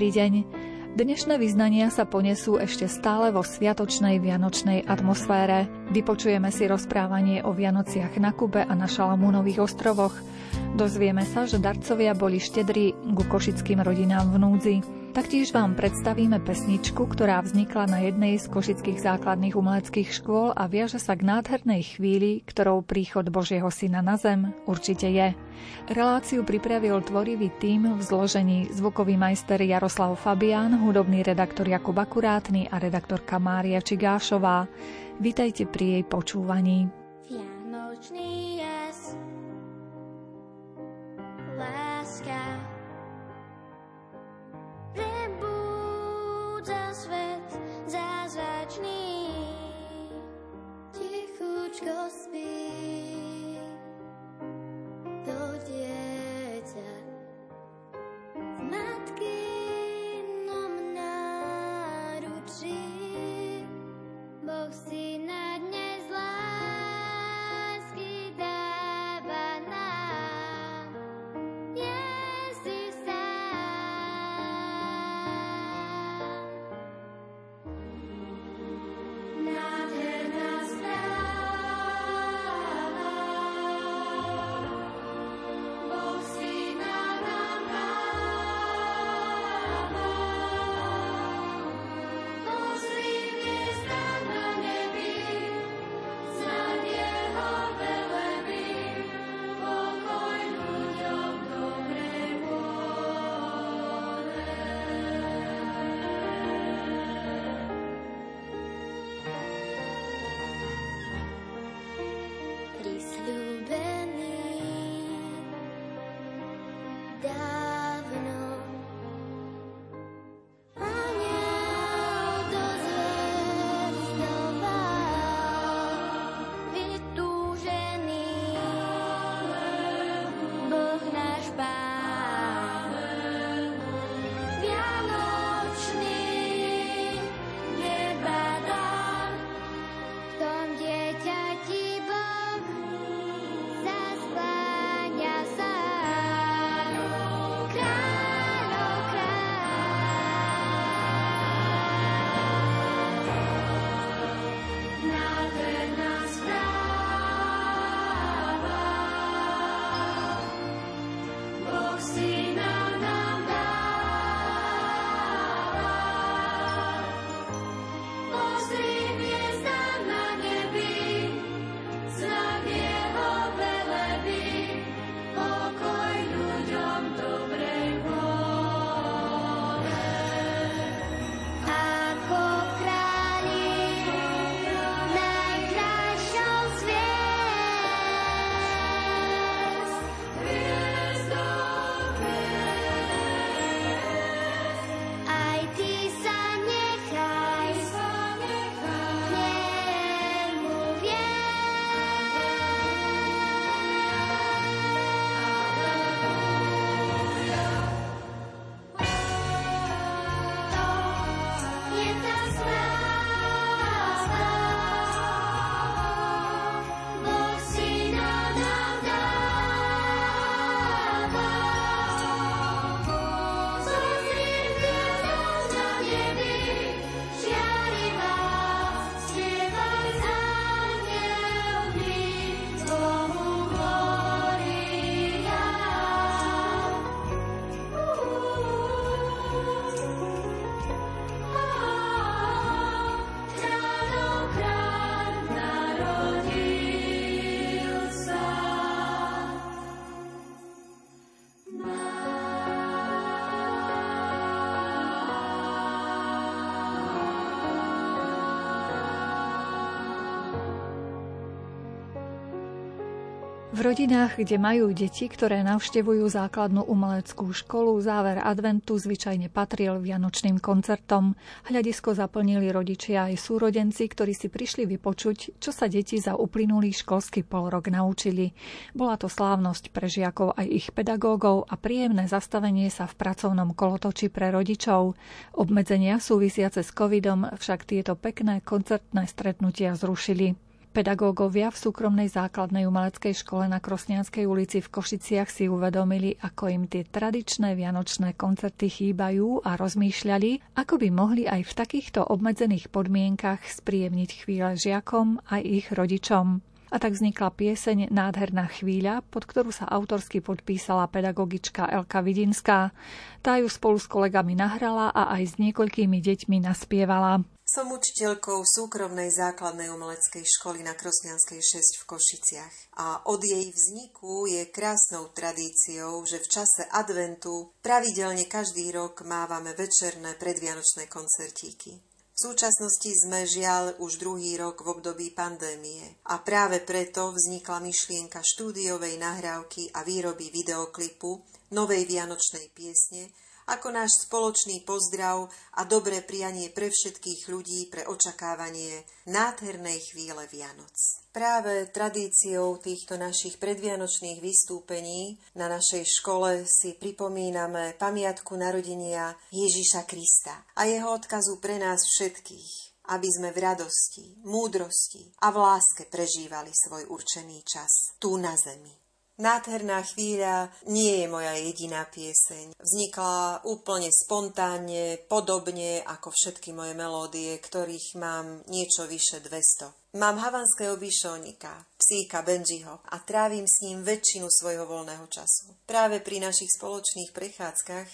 Dobrý deň. Dnešné vyznania sa ponesú ešte stále vo sviatočnej vianočnej atmosfére. Vypočujeme si rozprávanie o Vianociach na Kube a na Šalamúnových ostrovoch. Dozvieme sa, že darcovia boli štedrí ku košickým rodinám v núdzi. Taktiež vám predstavíme pesničku, ktorá vznikla na jednej z košických základných umeleckých škôl a viaže sa k nádhernej chvíli, ktorou príchod Božieho syna na zem určite je. Reláciu pripravil tvorivý tím v zložení zvukový majster Jaroslav Fabián, hudobný redaktor Jakub Akurátny a redaktorka Mária Čigášová. Vítajte pri jej počúvaní. Vianočný jas, láska, prebúdza svet zázračný, tichučko spí to dieťa z matky nom náručí. Boh si na dne z lásky dáva nám, nie si sám. Nádherná správa, Boh si nám dáva. Pozrime sa na nebi, za Jeho veleby, pokoj ľuďom dobre vôle. Prisľúbený dávno Aniel do zvezdoval, vytúžený Boh náš Pán. Vianočný neba dar, v tom dieťati Boh zaspáňa sám. Kráľo, nádherná správa, Boh Syna nám dáva. Pozri hviezdam na nebi, znak Jeho veleby, pokoj ľuďom dobrej vôle. Ako králi najkrajšou z hviezd, aj ty sa nechaj k nemu viesť. Je tam sláva, Boh Syna nám dáva. Zozri hviezd na nebi, žiarivá, spievaj s anjelmi, Bohu Gloria. Kráľov kráľ narodil sa. V rodinách, kde majú deti, ktoré navštevujú základnú umeleckú školu, záver adventu zvyčajne patril vianočným koncertom. Hľadisko zaplnili rodičia aj súrodenci, ktorí si prišli vypočuť, čo sa deti za uplynulý školský polrok naučili. Bola to slávnosť pre žiakov aj ich pedagógov a príjemné zastavenie sa v pracovnom kolotoči pre rodičov. Obmedzenia súvisiace s covidom však tieto pekné koncertné stretnutia zrušili. Pedagógovia v súkromnej základnej umeleckej škole na Krosnianskej ulici v Košiciach si uvedomili, ako im tie tradičné vianočné koncerty chýbajú a rozmýšľali, ako by mohli aj v takýchto obmedzených podmienkach spríjemniť chvíle žiakom aj ich rodičom. A tak vznikla pieseň Nádherná chvíľa, pod ktorú sa autorsky podpísala pedagogička Elka Vidinská. Tá ju spolu s kolegami nahrala a aj s niekoľkými deťmi naspievala. Som učiteľkou súkromnej základnej umeleckej školy na Krosnianskej 6 v Košiciach. A od jej vzniku je krásnou tradíciou, že v čase adventu pravidelne každý rok mávame večerné predvianočné koncertíky. V súčasnosti sme žiaľ už druhý rok v období pandémie a práve preto vznikla myšlienka štúdiovej nahrávky a výroby videoklipu novej vianočnej piesne ako náš spoločný pozdrav a dobré prianie pre všetkých ľudí pre očakávanie nádhernej chvíle Vianoc. Práve tradíciou týchto našich predvianočných vystúpení na našej škole si pripomíname pamiatku narodenia Ježiša Krista a jeho odkazu pre nás všetkých, aby sme v radosti, múdrosti a v láske prežívali svoj určený čas tu na zemi. Nádherná chvíľa nie je moja jediná pieseň. Vznikla úplne spontánne, podobne ako všetky moje melódie, ktorých mám niečo vyše 200. Mám havanského bišónika, psíka Benjiho a trávim s ním väčšinu svojho voľného času. Práve pri našich spoločných prechádzkach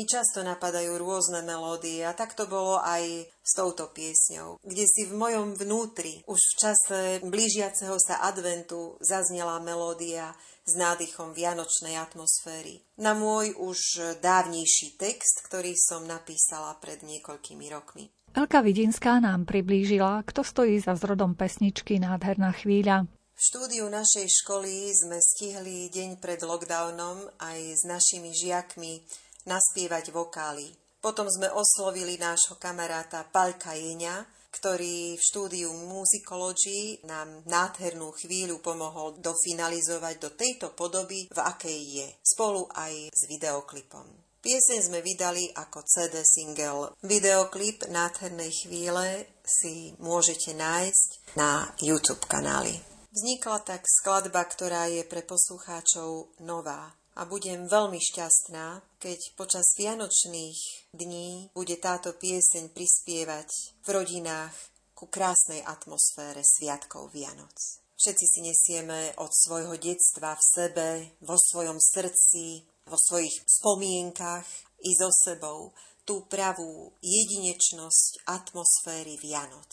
mi často napadajú rôzne melódie a tak to bolo aj s touto piesňou, kde si v mojom vnútri už v čase blížiaceho sa adventu zaznela melódia s nádychom vianočnej atmosféry. Na môj už dávnejší text, ktorý som napísala pred niekoľkými rokmi. Elka Vidinská nám priblížila, kto stojí za zrodom pesničky Nádherná chvíľa. V štúdiu našej školy sme stihli deň pred lockdownom aj s našimi žiakmi naspievať vokály. Potom sme oslovili nášho kamaráta Paľka Jeňa, ktorý v štúdiu Musicology nám nádhernú chvíľu pomohol dofinalizovať do tejto podoby, v akej je, spolu aj s videoklipom. Pieseň sme vydali ako CD single. Videoklip Nádhernej chvíle si môžete nájsť na YouTube kanáli. Vznikla tak skladba, ktorá je pre poslucháčov nová. A budem veľmi šťastná, keď počas vianočných dní bude táto pieseň prispievať v rodinách ku krásnej atmosfére sviatkov Vianoc. Všetci si nesieme od svojho detstva v sebe, vo svojom srdci, vo svojich spomienkach i so sebou tú pravú jedinečnosť atmosféry Vianoc.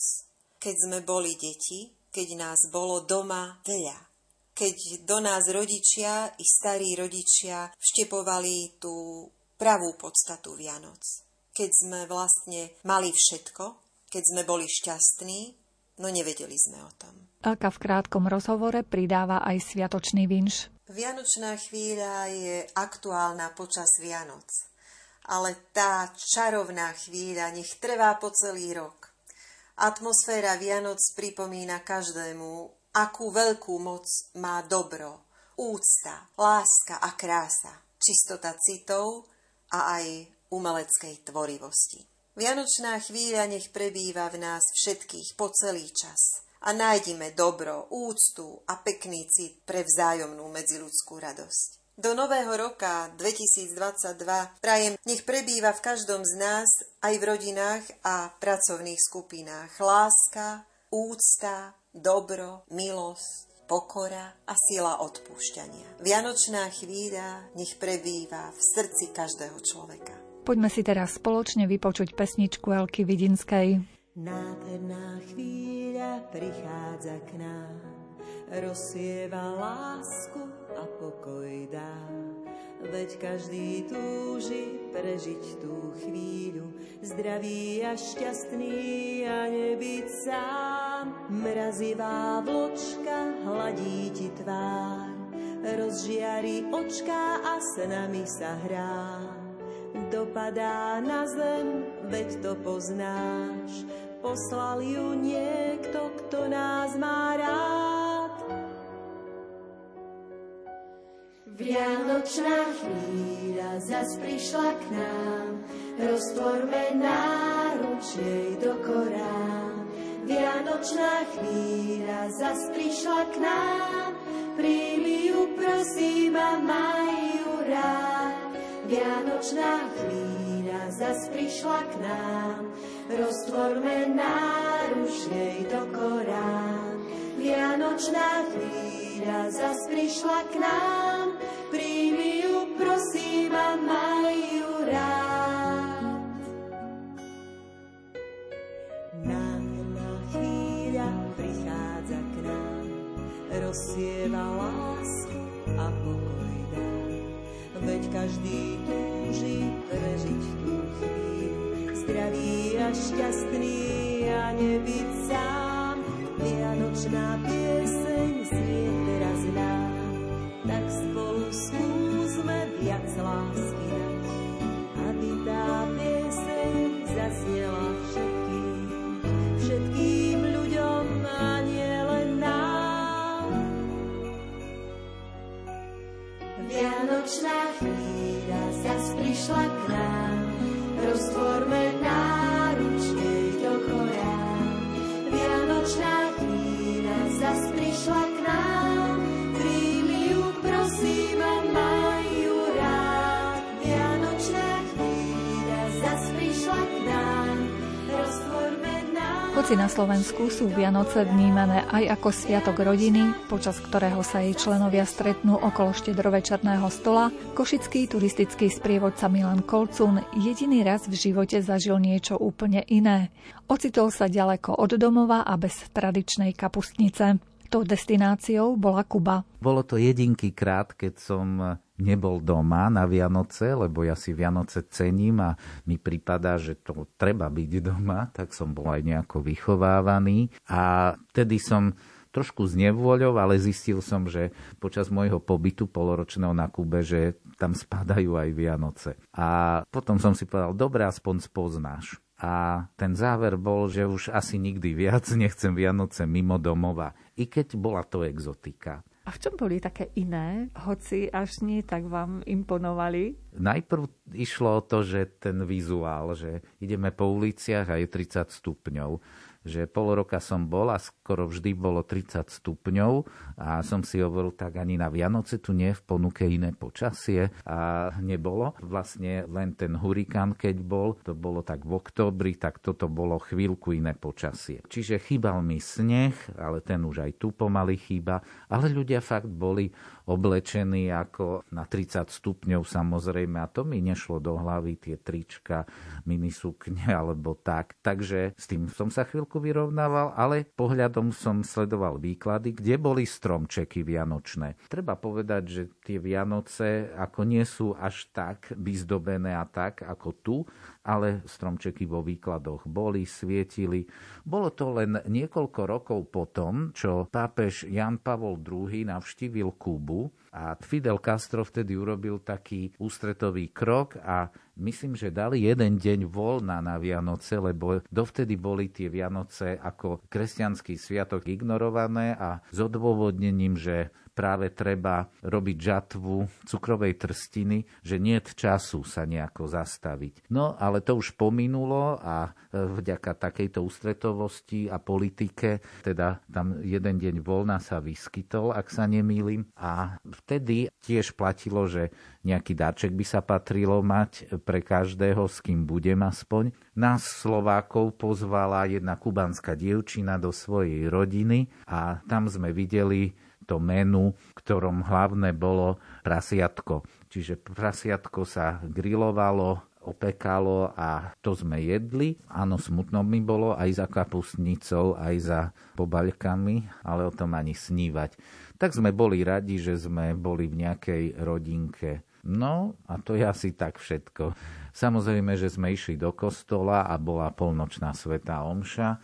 Keď sme boli deti, keď nás bolo doma veľa, keď do nás rodičia i starí rodičia vštepovali tú pravú podstatu Vianoc. Keď sme vlastne mali všetko, keď sme boli šťastní, no nevedeli sme o tom. Elka v krátkom rozhovore pridáva aj sviatočný vinš. Vianočná chvíľa je aktuálna počas Vianoc, ale tá čarovná chvíľa nech trvá po celý rok. Atmosféra Vianoc pripomína každému, akú veľkú moc má dobro, úcta, láska a krása, čistota citov a aj umeleckej tvorivosti. Vianočná chvíľa nech prebýva v nás všetkých po celý čas a nájdime dobro, úctu a pekný cit pre vzájomnú medziľudskú radosť. Do nového roka 2022 prajem, nech prebýva v každom z nás aj v rodinách a pracovných skupinách láska, úcta, dobro, milosť, pokora a sila odpúšťania. Vianočná chvíľa nech prebýva v srdci každého človeka. Poďme si teraz spoločne vypočuť pesničku Elky Vidinskej. Nádherná chvíľa prichádza k nám, rozsieva lásku a pokoj dá. Veď každý túži prežiť tú chvíľu, zdravý a šťastný a nebyť sám. Mrazivá vločka hladí ti tvár, rozžiari očka a snami sa hrá. Dopadá na zem, veď to poznáš, poslal ju niekto, kto nás má rád. Vianočná chvíľa zas prišla k nám, roztvorme náruč jej do korán. Vianočná chvíľa zas prišla k nám, príjmi ju prosím a maj ju rád. Vianočná chvíľa zas prišla k nám, roztvorme náruč jej do Korán. Vianočná chvíľa zas prišla k nám, príjmi ju prosím a maj ju rád. Nájomná chvíľa prichádza k nám, rozsieva lásku a pokoj dá. Veď každý túži prežiť tú chvíľu, zdravý a šťastný a nebyť sám. Vianočná pieseň znie teraz nám, tak spolu skúsme viac lásky dať, aby tá pieseň zaznela všetkým, všetkým ľuďom a nielen nám. Vianočná chvíľa zas prišla k nám, roztvorme náruč jej do Korán. Vianočná chvíľa zas prišla k nám, príjmi ju prosím a maj ju rád. Vianočná chvíľa zas prišla k nám, roztvorme náruč. Hoci na Slovensku sú Vianoce vnímané aj ako sviatok rodiny, počas ktorého sa jej členovia stretnú okolo štedrovečerného stola, košický turistický sprievodca Milan Kolcún jediný raz v živote zažil niečo úplne iné. Ocitol sa ďaleko od domova a bez tradičnej kapustnice. Tou destináciou bola Kuba. Bolo to jedinkýkrát, keď som nebol doma na Vianoce, lebo ja si Vianoce cením a mi pripadá, že to treba byť doma, tak som bol aj nejako vychovávaný. A vtedy som trošku znevôľov, ale zistil som, že počas môjho pobytu poloročného na Kube, že tam spadajú aj Vianoce. A potom som si povedal, dobre, aspoň spoznáš. A ten záver bol, že už asi nikdy viac nechcem Vianoce mimo domova, i keď bola to exotika. A v čom boli také iné, hoci až nie tak vám imponovali? Najprv išlo o to, že ten vizuál, že ideme po uliciach a je 30 stupňov. Že pol roka som bol a skoro vždy bolo 30 stupňov a som si hovoril, tak ani na Vianoce tu nie je v ponuke iné počasie a nebolo. Vlastne len ten hurikán, keď bol, to bolo tak v októbri, tak toto bolo chvíľku iné počasie. Čiže chýbal mi sneh, ale ten už aj tu pomaly chýba, ale ľudia fakt boli oblečení ako na 30 stupňov samozrejme a to mi nešlo do hlavy, tie trička, minisukne alebo tak. Takže s tým som sa chvíľku vyrovnával, ale pohľadom som sledoval výklady, kde boli stromčeky vianočné. Treba povedať, že tie Vianoce ako nie sú až tak vyzdobené a tak ako tu, ale stromčeky vo výkladoch boli, svietili. Bolo to len niekoľko rokov potom, čo pápež Jan Pavol II navštívil Kubu a Fidel Castro vtedy urobil taký ústretový krok a myslím, že dali jeden deň voľna na Vianoce, lebo dovtedy boli tie Vianoce ako kresťanský sviatok ignorované a s odôvodnením, že práve treba robiť žatvu cukrovej trstiny, že niet času sa nejako zastaviť. No, ale to už pominulo a vďaka takejto ústretovosti a politike, teda tam jeden deň voľna sa vyskytol, ak sa nemýlim. A vtedy tiež platilo, že nejaký darček by sa patrilo mať pre každého, s kým budem aspoň. Nás Slovákov pozvala jedna kubánska dievčina do svojej rodiny a tam sme videli to menu, ktorom hlavné bolo prasiatko. Čiže prasiatko sa grilovalo, opekalo a to sme jedli. Áno, smutno mi bolo aj za kapustnicou, aj za pobaľkami, ale o tom ani snívať. Tak sme boli radi, že sme boli v nejakej rodinke. No a to je asi tak všetko. Samozrejme, že sme išli do kostola a bola polnočná svätá omša,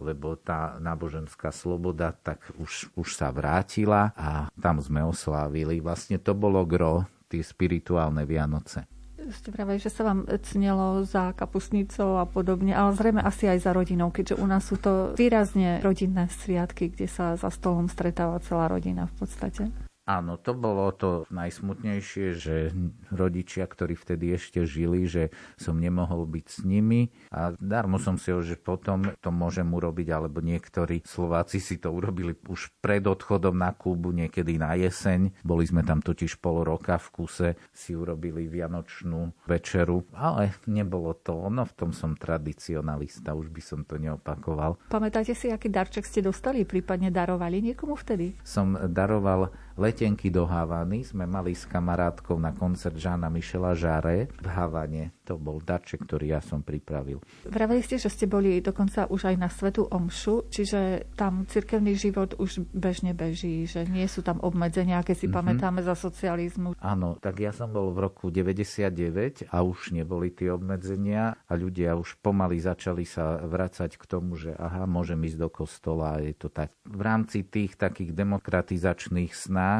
lebo tá náboženská sloboda tak už sa vrátila a tam sme oslávili. Vlastne to bolo gro, tie spirituálne Vianoce. Ste pravili, že sa vám cnelo za kapustnicou a podobne, ale zrejme asi aj za rodinou, keďže u nás sú to výrazne rodinné sviatky, kde sa za stolom stretáva celá rodina v podstate. Áno, to bolo to najsmutnejšie, že rodičia, ktorí vtedy ešte žili, že som nemohol byť s nimi a darmo som si ho, že potom to môžem urobiť, alebo niektorí Slováci si to urobili už pred odchodom na Kubu, niekedy na jeseň. Boli sme tam totiž pol roka v kuse, si urobili vianočnú večeru, ale nebolo to ono, v tom som tradicionalista, už by som to neopakoval. Pamätáte si, aký darček ste dostali, prípadne darovali niekomu vtedy? Som daroval letenky do Havany. Sme mali s kamarátkou na koncert Jeana Michela Jarre v Havane. To bol darček, ktorý ja som pripravil. Vraveli ste, že ste boli dokonca už aj na Svätú omšu, čiže tam cirkevný život už bežne beží, že nie sú tam obmedzenia, aké si pamätáme za socializmu. Áno, tak ja som bol v roku 99 a už neboli tie obmedzenia a ľudia už pomaly začali sa vracať k tomu, že aha, môžem ísť do kostola a je to tak. V rámci tých takých demokratizačných snách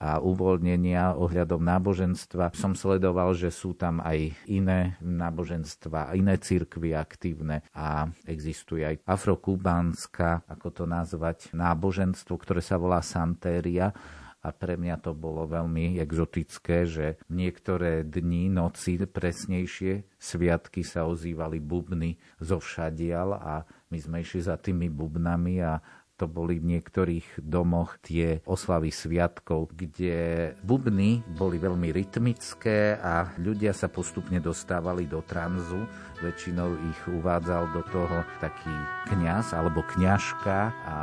a uvoľnenia ohľadom náboženstva som sledoval, že sú tam aj iné náboženstva, iné cirkvi aktívne a existuje aj afrokubánska, ako to nazvať, náboženstvo, ktoré sa volá Santeria. A pre mňa to bolo veľmi exotické, že niektoré dni, noci, presnejšie, sviatky sa ozývali bubny zovšadial a my sme išli za tými bubnami a to boli v niektorých domoch tie oslavy sviatkov, kde bubny boli veľmi rytmické a ľudia sa postupne dostávali do tranzu. Väčšinou ich uvádzal do toho taký kňaz alebo kňažka a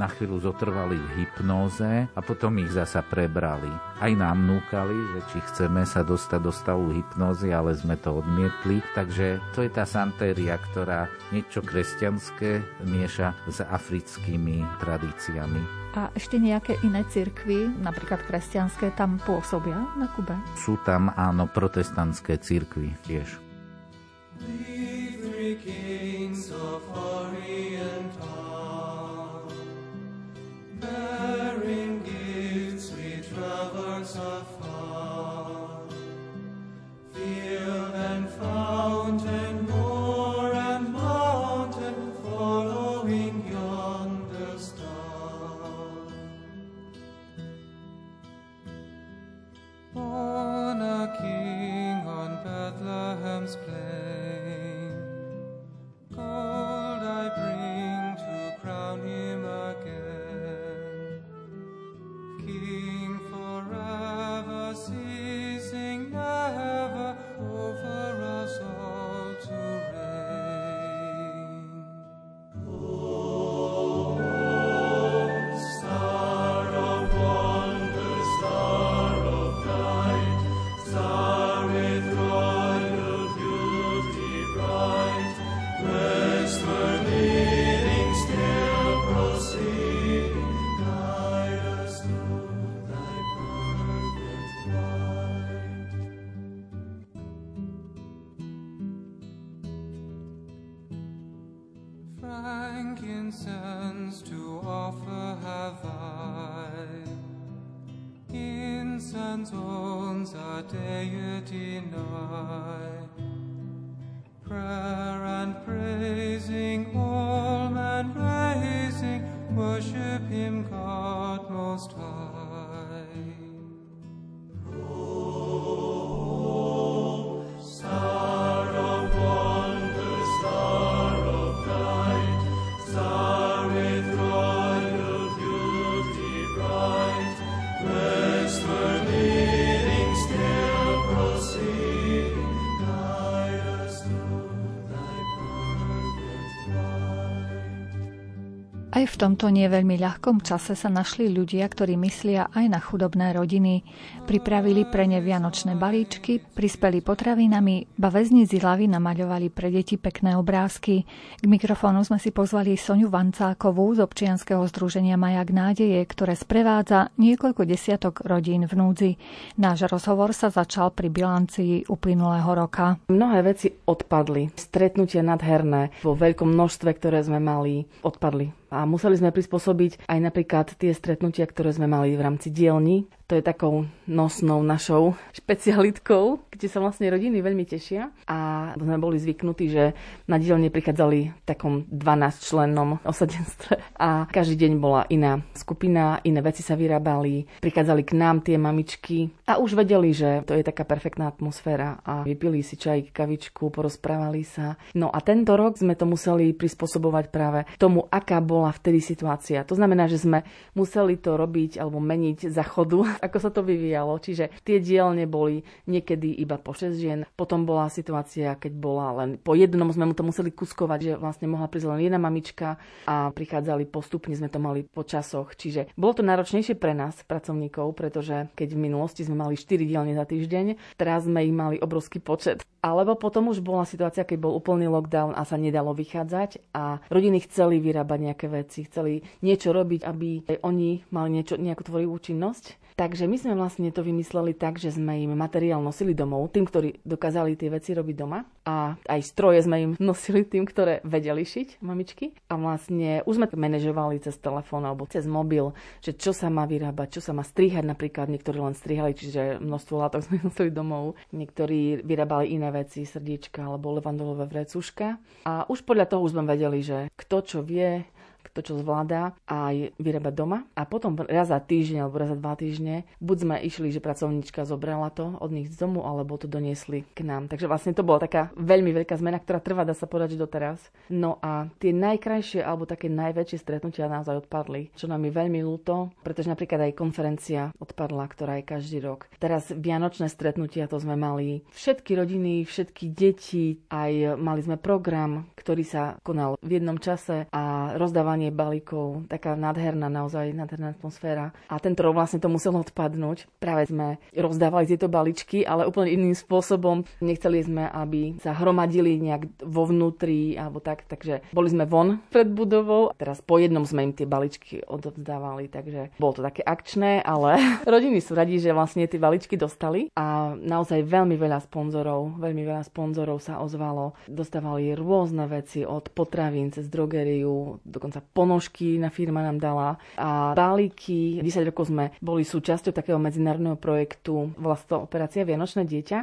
na chvíľu zotrvali v hypnóze a potom ich zasa prebrali. Aj nám núkali, že či chceme sa dostať do stavu hypnózy, ale sme to odmietli. Takže to je tá Santeria, ktorá niečo kresťanské mieša s africkým tradíciami. A ešte nejaké iné cirkvi, napríklad kresťanské, tam pôsobia na Kube? Sú tam, áno, protestantské cirkvi tiež. The three kings of Orient are bearing gifts we traverse afar, field and fountain, moor and mountain, following yonder star. Born a king on Bethlehem's plain, gold I bring to crown him again, King forever, ceasing never, over us all to reign. Oh, star of wonder, star of light, star with royal beauty bright, westward leading, still proceeding, guide us to thy perfect light. Frankincense to offer have I, incense owns our deity nigh. Prayer and praising, all men raising, worship him, God most high. Oh, star of wonder, star of light, star with royal beauty bright, westward leading, still proceeding, guide us to. Aj v tomto nie veľmi ľahkom čase sa našli ľudia, ktorí myslia aj na chudobné rodiny. Pripravili pre ne vianočné balíčky, prispeli potravinami, ba väzníci z hlavy namaľovali pre deti pekné obrázky. K mikrofónu sme si pozvali Soňu Vancákovú z občianskeho združenia Maják Nádeje, ktoré sprevádza niekoľko desiatok rodín v núdzi. Náš rozhovor sa začal pri bilancii uplynulého roka. Mnohé veci odpadli. Stretnutia nadherné vo veľkom množstve, ktoré sme mali, odpadli. A museli sme prispôsobiť aj napríklad tie stretnutia, ktoré sme mali v rámci dielni, To je takou nosnou našou špecialitkou, kde sa vlastne rodiny veľmi tešia. A sme boli zvyknutí, že na dielne prichádzali v takom 12-člennom osadenstve. A každý deň bola iná skupina, iné veci sa vyrábali, prichádzali k nám tie mamičky a už vedeli, že to je taká perfektná atmosféra. A vypili si čaj, kavičku, porozprávali sa. No a tento rok sme to museli prispôsobovať práve tomu, aká bola vtedy situácia. To znamená, že sme museli to robiť alebo meniť za chodu, ako sa to vyvíjalo. Čiže tie dielne boli niekedy iba po 6 žien. Potom bola situácia, keď bola len po jednom, sme mu to museli kuskovať, že vlastne mohla prísť len jedna mamička a prichádzali postupne, sme to mali po časoch. Čiže bolo to náročnejšie pre nás, pracovníkov, pretože keď v minulosti sme mali 4 dielne za týždeň, teraz sme ich mali obrovský počet. Alebo potom už bola situácia, keď bol úplný lockdown a sa nedalo vychádzať a rodiny chceli vyrábať nejaké veci, chceli niečo robiť, aby oni mali nejakú tvorivú činnosť. Takže my sme vlastne to vymysleli tak, že sme im materiál nosili domov, tým, ktorí dokázali tie veci robiť doma. A aj stroje sme im nosili tým, ktoré vedeli šiť, mamičky. A vlastne už sme manažovali cez telefón alebo cez mobil, že čo sa má vyrábať, čo sa má strihať. Napríklad niektorí len strihali, čiže množstvo látok sme nosili domov. Niektorí vyrábali iné veci, srdiečka alebo levandulové vrecuška. A už podľa toho už sme vedeli, že kto čo vie, to, čo zvládá, aj vyrábať doma. A potom raz za týždeň alebo raz za 2 týždne buď sme išli, že pracovníčka zobrala to od nich z domu, alebo to doniesli k nám. Takže vlastne to bola taká veľmi veľká zmena, ktorá trvá, dá sa povedať, že doteraz. No a tie najkrajšie alebo také najväčšie stretnutia naozaj odpadli, čo nám je veľmi ľúto, pretože napríklad aj konferencia odpadla, ktorá je každý rok. Teraz vianočné stretnutia to sme mali všetky rodiny, všetky deti, aj mali sme program, ktorý sa konal v jednom čase a rozdávali balíkov, taká nádherná, naozaj nádherná atmosféra. A tento rok vlastne to muselo odpadnúť. Práve sme rozdávali tieto balíčky, ale úplne iným spôsobom. Nechceli sme, aby sa hromadili nejak vo vnútri alebo tak, takže boli sme von pred budovou. A teraz po jednom sme im tie balíčky odovzdávali, takže bolo to také akčné, ale rodiny sú radi, že vlastne tie balíčky dostali a naozaj veľmi veľa sponzorov sa ozvalo. Dostávali rôzne veci od potravín cez drogeriu, dokonca ponožky na firma nám dala a balíky. 10 rokov sme boli súčasťou takého medzinárodného projektu, volá sa to Operácia Vianočné dieťa,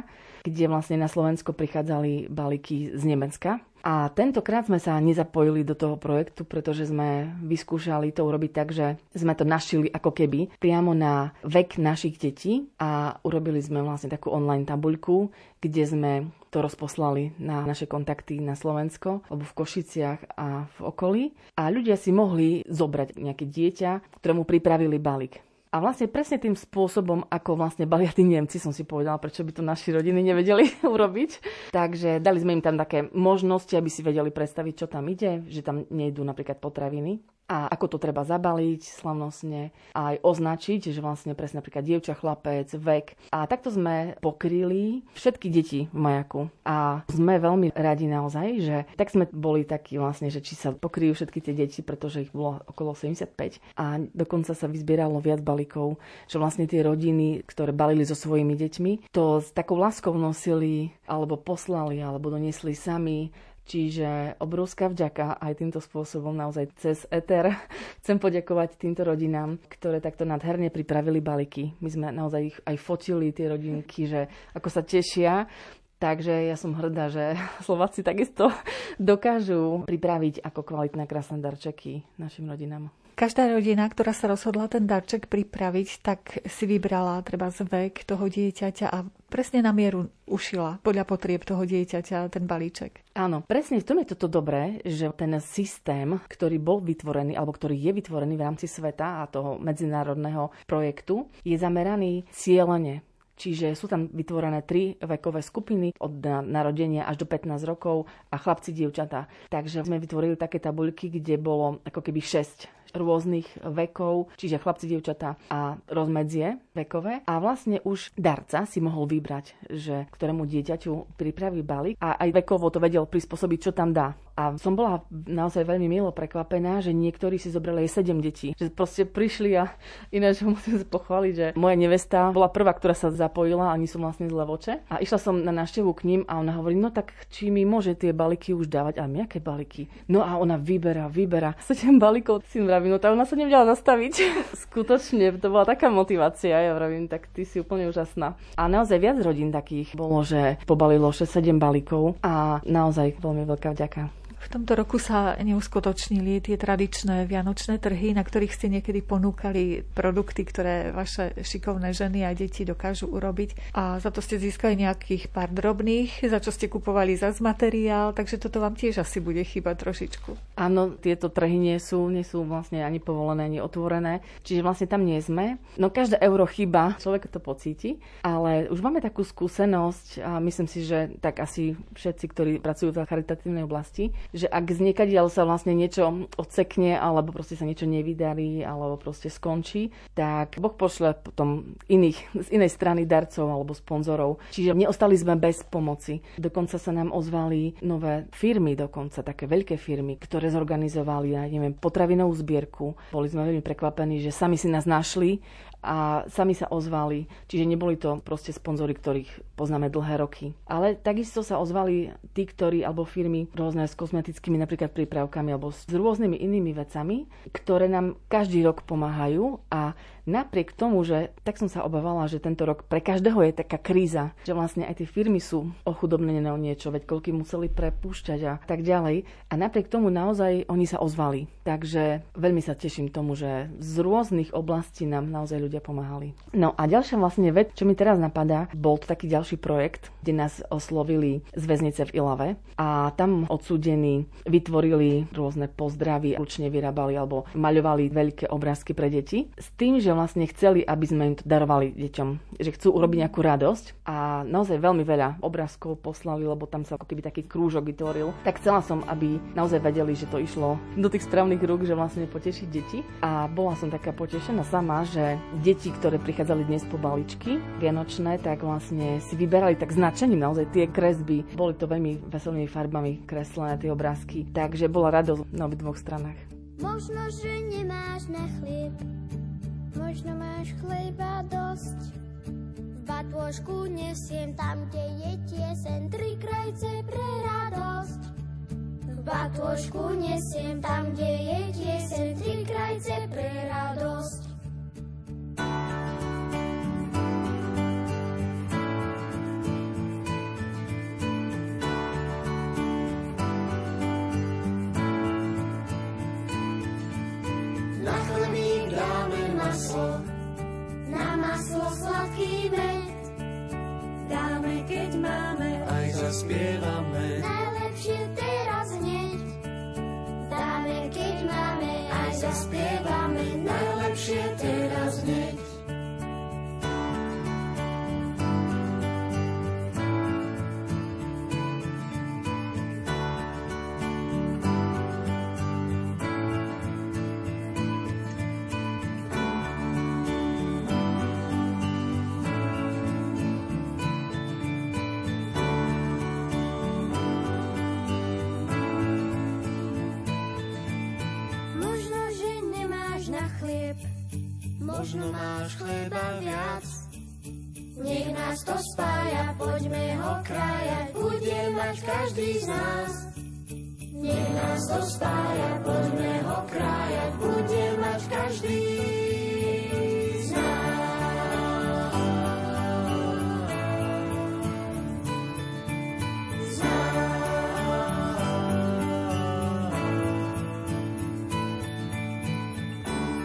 kde vlastne na Slovensko prichádzali balíky z Nemecka. A tentokrát sme sa nezapojili do toho projektu, pretože sme vyskúšali to urobiť tak, že sme to našili ako keby priamo na vek našich detí a urobili sme vlastne takú online tabuľku, kde sme to rozposlali na naše kontakty na Slovensko alebo v Košiciach a v okolí. A ľudia si mohli zobrať nejaké dieťa, ktorému pripravili balík. A vlastne presne tým spôsobom, ako vlastne balia tí Nemci, som si povedala, prečo by to naši rodiny nevedeli urobiť. Takže dali sme im tam také možnosti, aby si vedeli predstaviť, čo tam ide, že tam nejdú napríklad potraviny. A ako to treba zabaliť slavnostne a aj označiť, že vlastne presne napríklad dievča, chlapec, vek. A takto sme pokryli všetky deti v Majaku. A sme veľmi radi naozaj, že tak sme boli takí vlastne, že či sa pokryjú všetky tie deti, pretože ich bolo okolo 75. A dokonca sa vyzbieralo viac balíkov, že vlastne tie rodiny, ktoré balili so svojimi deťmi, to s takou láskou nosili, alebo poslali, alebo doniesli sami. Čiže obrovská vďaka aj týmto spôsobom naozaj cez éter. Chcem poďakovať týmto rodinám, ktoré takto nádherne pripravili balíky. My sme naozaj ich aj fotili, tie rodinky, že ako sa tešia. Takže ja som hrdá, že Slováci takisto dokážu pripraviť ako kvalitné krásne darčeky našim rodinám. Každá rodina, ktorá sa rozhodla ten darček pripraviť, tak si vybrala treba vek toho dieťaťa a presne na mieru ušila podľa potrieb toho dieťaťa ten balíček. Áno, presne v tom je toto dobré, že ten systém, ktorý bol vytvorený alebo ktorý je vytvorený v rámci sveta a toho medzinárodného projektu, je zameraný cieľene. Čiže sú tam vytvorené 3 vekové skupiny od narodenia až do 15 rokov a chlapci, dievčatá. Takže sme vytvorili také tabuľky, kde bolo ako keby 6 rôznych vekov, čiže chlapci, dievčatá a rozmedzie vekové. A vlastne už darca si mohol vybrať, že ktorému dieťaťu pripraví balík a aj vekovo to vedel prispôsobiť, čo tam dá. A som bola naozaj veľmi milo prekvapená, že niektorí si zobrali aj 7 detí. Že proste prišli a ináč musím pochváliť, že moja nevesta bola prvá, ktorá sa zapojila, ani som vlastne z Levoče. A išla som na návštevu k ním a ona hovorí: "No tak či mi môže tie balíky už dávať?" A my: "Aké balíky?" No a ona vyberá 7 balíkov. Si vravím, no tá ona sa nevedela zastaviť. Skutočne to bola taká motivácia, ja vravím, tak ty si úplne úžasná. A naozaj viac rodín takých bolo, že pobalilo 6-7 balíkov a naozaj veľmi veľká vďaka. V tomto roku sa neuskutočnili tie tradičné vianočné trhy, na ktorých ste niekedy ponúkali produkty, ktoré vaše šikovné ženy a deti dokážu urobiť. A za to ste získali nejakých pár drobných, za čo ste kupovali zas materiál, takže toto vám tiež asi bude chýbať trošičku. Áno, tieto trhy nie sú vlastne ani povolené, ani otvorené, čiže vlastne tam nie sme. No každé euro chýba, človek to pocíti, ale už máme takú skúsenosť a myslím si, že tak asi všetci, ktorí pracujú v charitatívnej oblasti, že ak zniekadiaľ sa vlastne niečo odsekne, alebo proste sa niečo nevydarí, alebo proste skončí, tak Boh pošle potom iných, z inej strany darcov alebo sponzorov. Čiže neostali sme bez pomoci. Dokonca sa nám ozvali nové firmy, dokonca také veľké firmy, ktoré zorganizovali, ja neviem, potravinovú zbierku. Boli sme veľmi prekvapení, že sami si nás našli a sami sa ozvali. Čiže neboli to proste sponzori, ktorých poznáme dlhé roky. Ale takisto sa ozvali tí, ktorí, alebo firmy rôzne s kozmetickými napríklad prípravkami alebo s rôznymi inými vecami, ktoré nám každý rok pomáhajú. A napriek tomu, že tak som sa obávala, že tento rok pre každého je taká kríza, že vlastne aj tie firmy sú ochudobnené o niečo, veď koľky museli prepúšťať a tak ďalej. A napriek tomu naozaj oni sa ozvali. Takže veľmi sa teším tomu, že z rôznych oblastí nám naozaj ľudia pomáhali. No a ďalšia vlastne vec, čo mi teraz napadá, bol to taký ďalší projekt, kde nás oslovili z väznice v Ilave a tam odsúdení vytvorili rôzne pozdravy, ručne vyrábali alebo maľovali veľké obrázky pre deti s tým, že vlastne chceli, aby sme im to darovali deťom, že chcú urobiť nejakú radosť a naozaj veľmi veľa obrázkov poslali, lebo tam sa ako keby taký krúžok vytvoril. Tak chcela som, aby naozaj vedeli, že to išlo do tých správnych rúk, že vlastne potešiť deti a bola som taká potešená sama, že deti, ktoré prichádzali dnes po balíčky vianočné, tak vlastne si vyberali tak značením naozaj tie kresby. Boli to veľmi veselými farbami kreslené tie obrázky, takže bola radosť na obidvoch stranách. Možno, že nemáš na chlieb, možno máš chleba dosť. V batôžku nesiem tam, kde je tieseň, tri krajce pre radosť. V batôžku nesiem tam, kde je tieseň, tri krajce pre radosť. Na chlebík dáme maslo, na maslo sladký med. Dáme, keď máme, aj zaspievame. Najlepšie teraz hneď. Dáme, keď máme, aj zaspievame. Najlepšie teraz hneď. Možno máš chleba viac, nech nás to spája, poďme ho krájať, bude mať každý z nás. Nech nás to spája, poďme ho krájať, bude mať každý z nás. Z nás.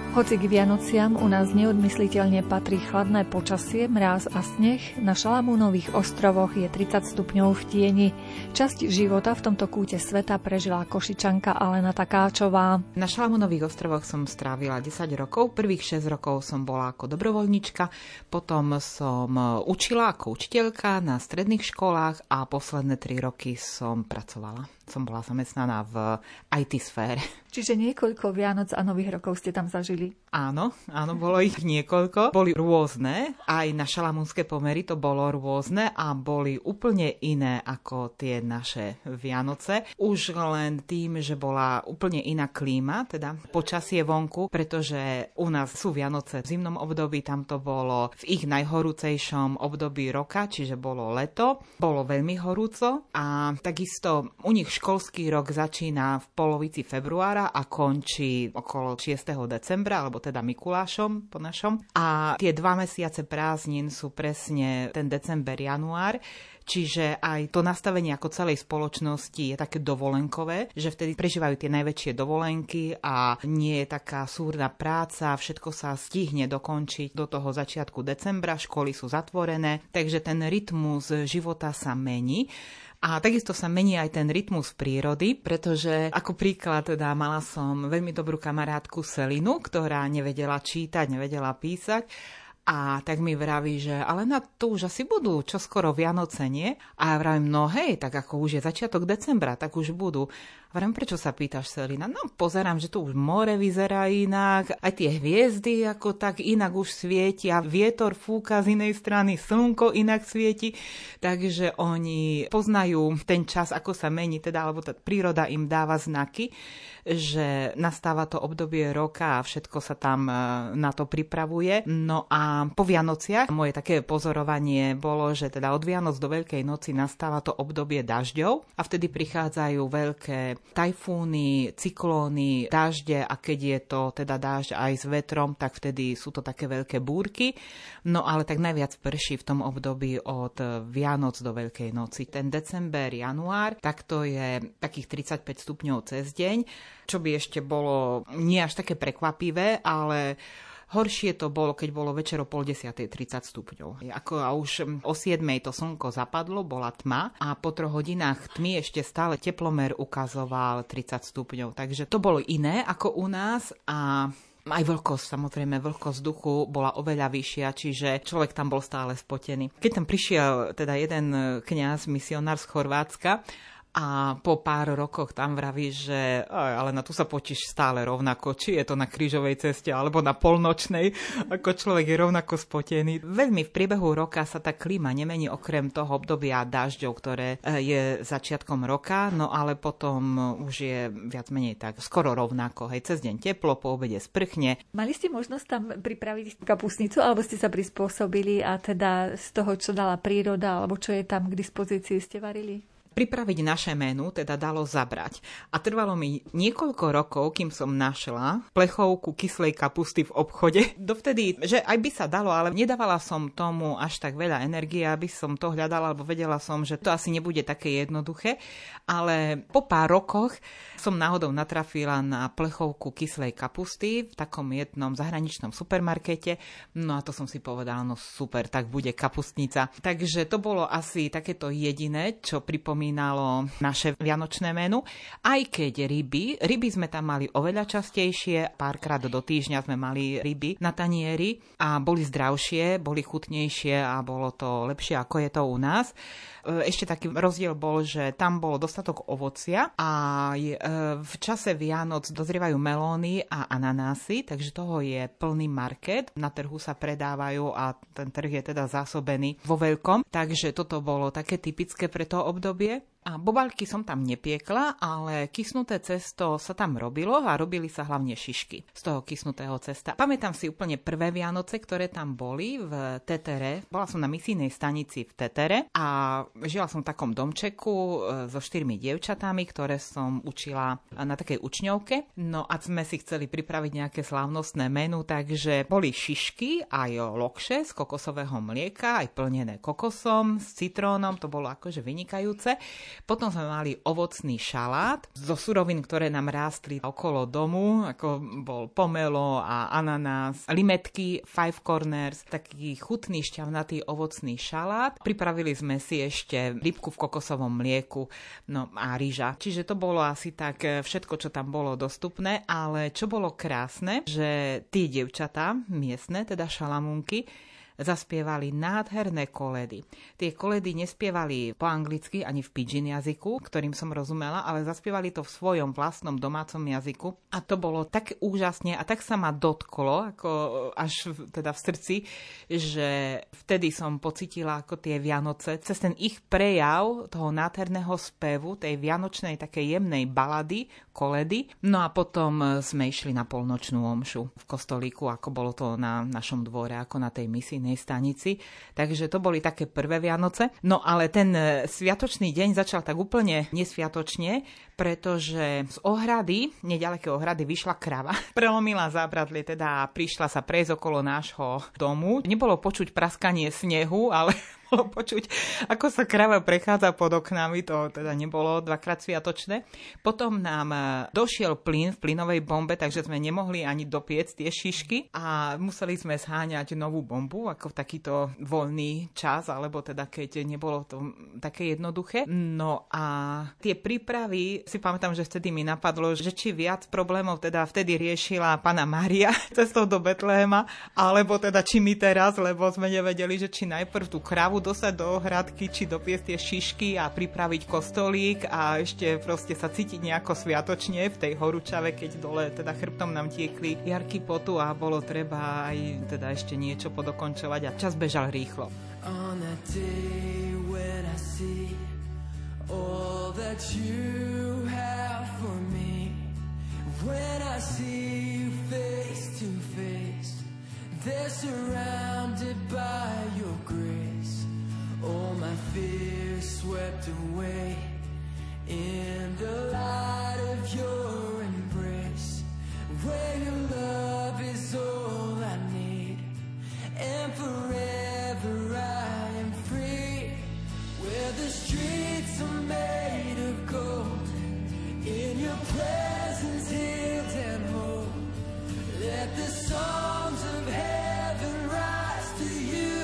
Hoci k Vianociam u nás neodmysliteľne patrí chladné počasie, mráz a sneh, na Šalamúnových ostrovoch je 30 stupňov v tieni. Časť života v tomto kúte sveta prežila Košičanka Alena Takáčová. Na Šalamúnových ostrovoch som strávila 10 rokov. Prvých 6 rokov som bola ako dobrovoľnička, potom som učila ako učiteľka na stredných školách a posledné 3 roky som pracovala. som bola zamestnaná v IT sfére. Čiže niekoľko Vianoc a Nových rokov ste tam zažili? Áno, bolo ich niekoľko. Boli rôzne, aj na šalamúnske pomery to bolo rôzne a boli úplne iné ako tie naše Vianoce. Už len tým, že bola úplne iná klíma, teda počasie vonku, pretože u nás sú Vianoce v zimnom období, tam to bolo v ich najhorúcejšom období roka, čiže bolo leto, bolo veľmi horúco a takisto u nich školský rok začína v polovici februára a končí okolo 6. decembra, alebo teda Mikulášom po našom. A tie 2 mesiace prázdnin sú presne ten december, január. Čiže aj to nastavenie ako celej spoločnosti je také dovolenkové, že vtedy prežívajú tie najväčšie dovolenky a nie je taká súrna práca, všetko sa stihne dokončiť do toho začiatku decembra, školy sú zatvorené, takže ten rytmus života sa mení. A takisto sa mení aj ten rytmus prírody, pretože ako príklad teda mala som veľmi dobrú kamarátku Selinu, ktorá nevedela čítať, nevedela písať. A tak mi vraví, že ale na to už asi budú čoskoro Vianoce, nie? A ja vravím, no hej, tak ako už je začiatok decembra, tak už budú. A vravím, prečo sa pýtaš, Selina? No pozerám, že tu už more vyzerá inak, aj tie hviezdy ako tak inak už svietia, vietor fúka z inej strany, slnko inak svieti. Takže oni poznajú ten čas, ako sa mení, teda, alebo tá príroda im dáva znaky, že nastáva to obdobie roka a všetko sa tam na to pripravuje. No a po Vianociach moje také pozorovanie bolo, že teda od Vianoc do Veľkej noci nastáva to obdobie dažďov a vtedy prichádzajú veľké tajfúny, cyklóny, dažde a keď je to teda dážď aj s vetrom, tak vtedy sú to také veľké búrky. No ale tak najviac prší v tom období od Vianoc do Veľkej noci. Ten december, január, tak to je takých 35 stupňov cez deň, čo by ešte bolo nie až také prekvapivé, ale... Horšie to bolo, keď bolo večer o 9:30, 30 stupňov. A už o 7:00 to slnko zapadlo, bola tma a po 3 hodinách tmy ešte stále teplomer ukazoval 30 stupňov. Takže to bolo iné ako u nás a... Aj vlhkosť, samozrejme, vlhkosť vzduchu bola oveľa vyššia, čiže človek tam bol stále spotený. Keď tam prišiel teda jeden kňaz, misionár z Chorvátska, a po pár rokoch tam vraví, že ale na tu sa potíš stále rovnako, či je to na krížovej ceste alebo na polnočnej, ako človek je rovnako spotený. Veľmi v priebehu roka sa tá klíma nemení okrem toho obdobia dažďov, ktoré je začiatkom roka, no ale potom už je viac menej tak skoro rovnako. Hej, cez deň teplo, po obede sprchne. Mali ste možnosť tam pripraviť kapustnicu alebo ste sa prispôsobili a teda z toho, čo dala príroda alebo čo je tam k dispozícii, ste varili? Pripraviť naše menu teda dalo zabrať. A trvalo mi niekoľko rokov, kým som našla plechovku kyslej kapusty v obchode. Dovtedy, že aj by sa dalo, ale nedávala som tomu až tak veľa energie, aby som to hľadala, alebo vedela som, že to asi nebude také jednoduché. Ale po pár rokoch som náhodou natrafila na plechovku kyslej kapusty v takom jednom zahraničnom supermarkete. No a to som si povedala, no super, tak bude kapustnica. Takže to bolo asi takéto jediné, čo pripomínalo naše vianočné menu. Aj keď ryby sme tam mali oveľa častejšie, párkrát do týždňa sme mali ryby na tanieri a boli zdravšie, boli chutnejšie a bolo to lepšie, ako je to u nás. Ešte taký rozdiel bol, že tam bolo dostatok ovocia a v čase Vianoc dozrievajú melóny a ananásy, takže toho je plný market. Na trhu sa predávajú a ten trh je teda zásobený vo veľkom. Takže toto bolo také typické pre to obdobie. A bobalky som tam nepiekla, ale kysnuté cesto sa tam robilo a robili sa hlavne šišky z toho kysnutého cesta. Pamätám si úplne prvé Vianoce, ktoré tam boli v Tetere. Bola som na misijnej stanici v Tetere a žila som v takom domčeku so 4 dievčatami, ktoré som učila na takej učňovke. No a sme si chceli pripraviť nejaké slávnostné menu, takže boli šišky aj lokše z kokosového mlieka, aj plnené kokosom, s citrónom, to bolo akože vynikajúce. Potom sme mali ovocný šalát zo surovín, ktoré nám rástli okolo domu, ako bol pomelo a ananás, limetky, five corners, taký chutný šťavnatý ovocný šalát. Pripravili sme si ešte rybku v kokosovom mlieku, no a ryža. Čiže to bolo asi tak všetko, čo tam bolo dostupné, ale čo bolo krásne, že tie dievčatá miestne, teda šalamúnky, zaspievali nádherné koledy. Tie koledy nespievali po anglicky ani v pidžin jazyku, ktorým som rozumela, ale zaspievali to v svojom vlastnom domácom jazyku. A to bolo tak úžasne a tak sa ma dotklo, ako až teda v srdci, že vtedy som pocítila ako tie Vianoce. Cez ten ich prejav toho nádherného spevu, tej vianočnej takej jemnej balady, koledy. No a potom sme išli na polnočnú omšu v kostolíku, ako bolo to na našom dvore, ako na tej misijnej stanici. Takže to boli také prvé Vianoce. No ale ten sviatočný deň začal tak úplne nesviatočne, pretože z ohrady, nedalekej ohrady, vyšla krava. Prelomila zábradlie teda a prišla sa prejsť okolo nášho domu. Nebolo počuť praskanie snehu, ale bolo počuť, ako sa krava prechádza pod oknami, to teda nebolo dvakrát sviatočné. Potom nám došiel plyn v plynovej bombe, takže sme nemohli ani dopiec tie šišky a museli sme zháňať novú bombu, ako v takýto voľný čas, alebo teda keď nebolo to také jednoduché. No a tie prípravy, si pamätám, že vtedy mi napadlo, že či viac problémov teda vtedy riešila Panna Mária cestou do Betléma, alebo teda či my teraz, lebo sme nevedeli, že či najprv tú kravu dosať do ohradky, či dopiesť tie šišky a pripraviť kostolík a ešte proste sa cítiť nejako sviatočne v tej horúčave, keď dole teda chrbtom nám tiekli jarky potu a bolo treba aj teda ešte niečo podokončovať a čas bežal rýchlo. On that day when I see all that you have for me, when I see you face to face, they're surrounded by your grace. All my fears swept away in the light of your embrace, where your love is all I need, and forever I am free, where the streets are made of gold, in your presence healed and whole, let the songs of heaven rise to you.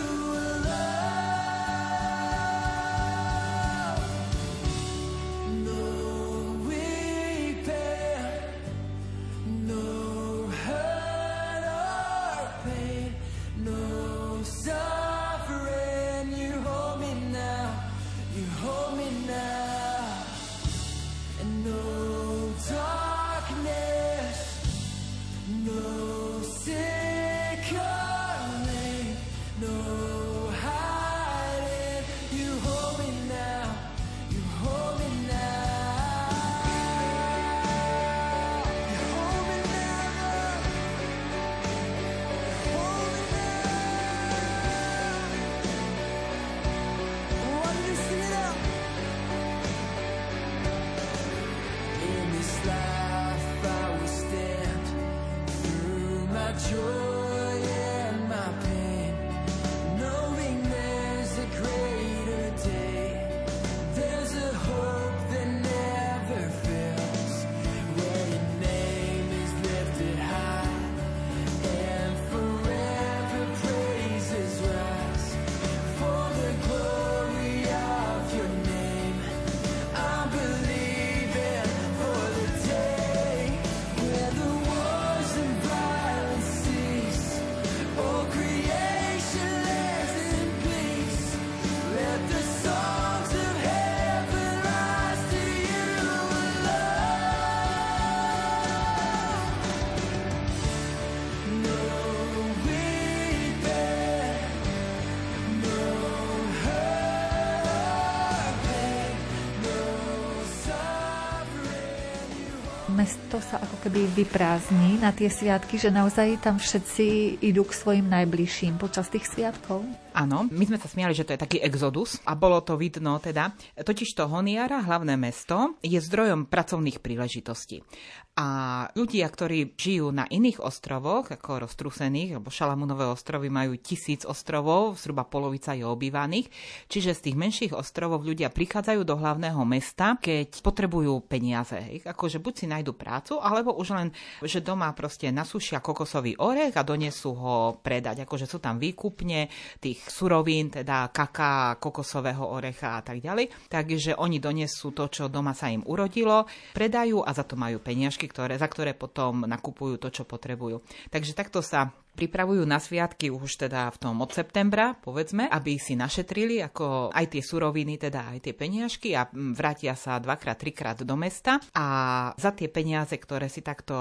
To sa ako keby vyprázdni na tie sviatky, že naozaj tam všetci idú k svojim najbližším počas tých sviatkov. Áno, my sme sa smiali, že to je taký exodus a bolo to vidno teda. Totižto Honiara, hlavné mesto, je zdrojom pracovných príležitostí. A ľudia, ktorí žijú na iných ostrovoch, ako roztrusených, lebo Šalamúnové ostrovy majú 1000 ostrovov, zhruba polovica je obývaných, čiže z tých menších ostrovov ľudia prichádzajú do hlavného mesta, keď potrebujú peniaze. Akože buď si nájdu prácu, alebo už len, že doma proste nasúšia kokosový orech a donesú ho predať. Akože sú tam výkupne tých surovín, teda kaká, kokosového orecha a tak ďalej. Takže oni donesú to, čo doma sa im urodilo, predajú a za to majú peniažky, za ktoré potom nakupujú to, čo potrebujú. Takže takto sa pripravujú na sviatky už teda v tom od septembra, povedzme, aby si našetrili ako aj tie suroviny, teda aj tie peniažky a vrátia sa dvakrát, trikrát do mesta a za tie peniaze, ktoré si takto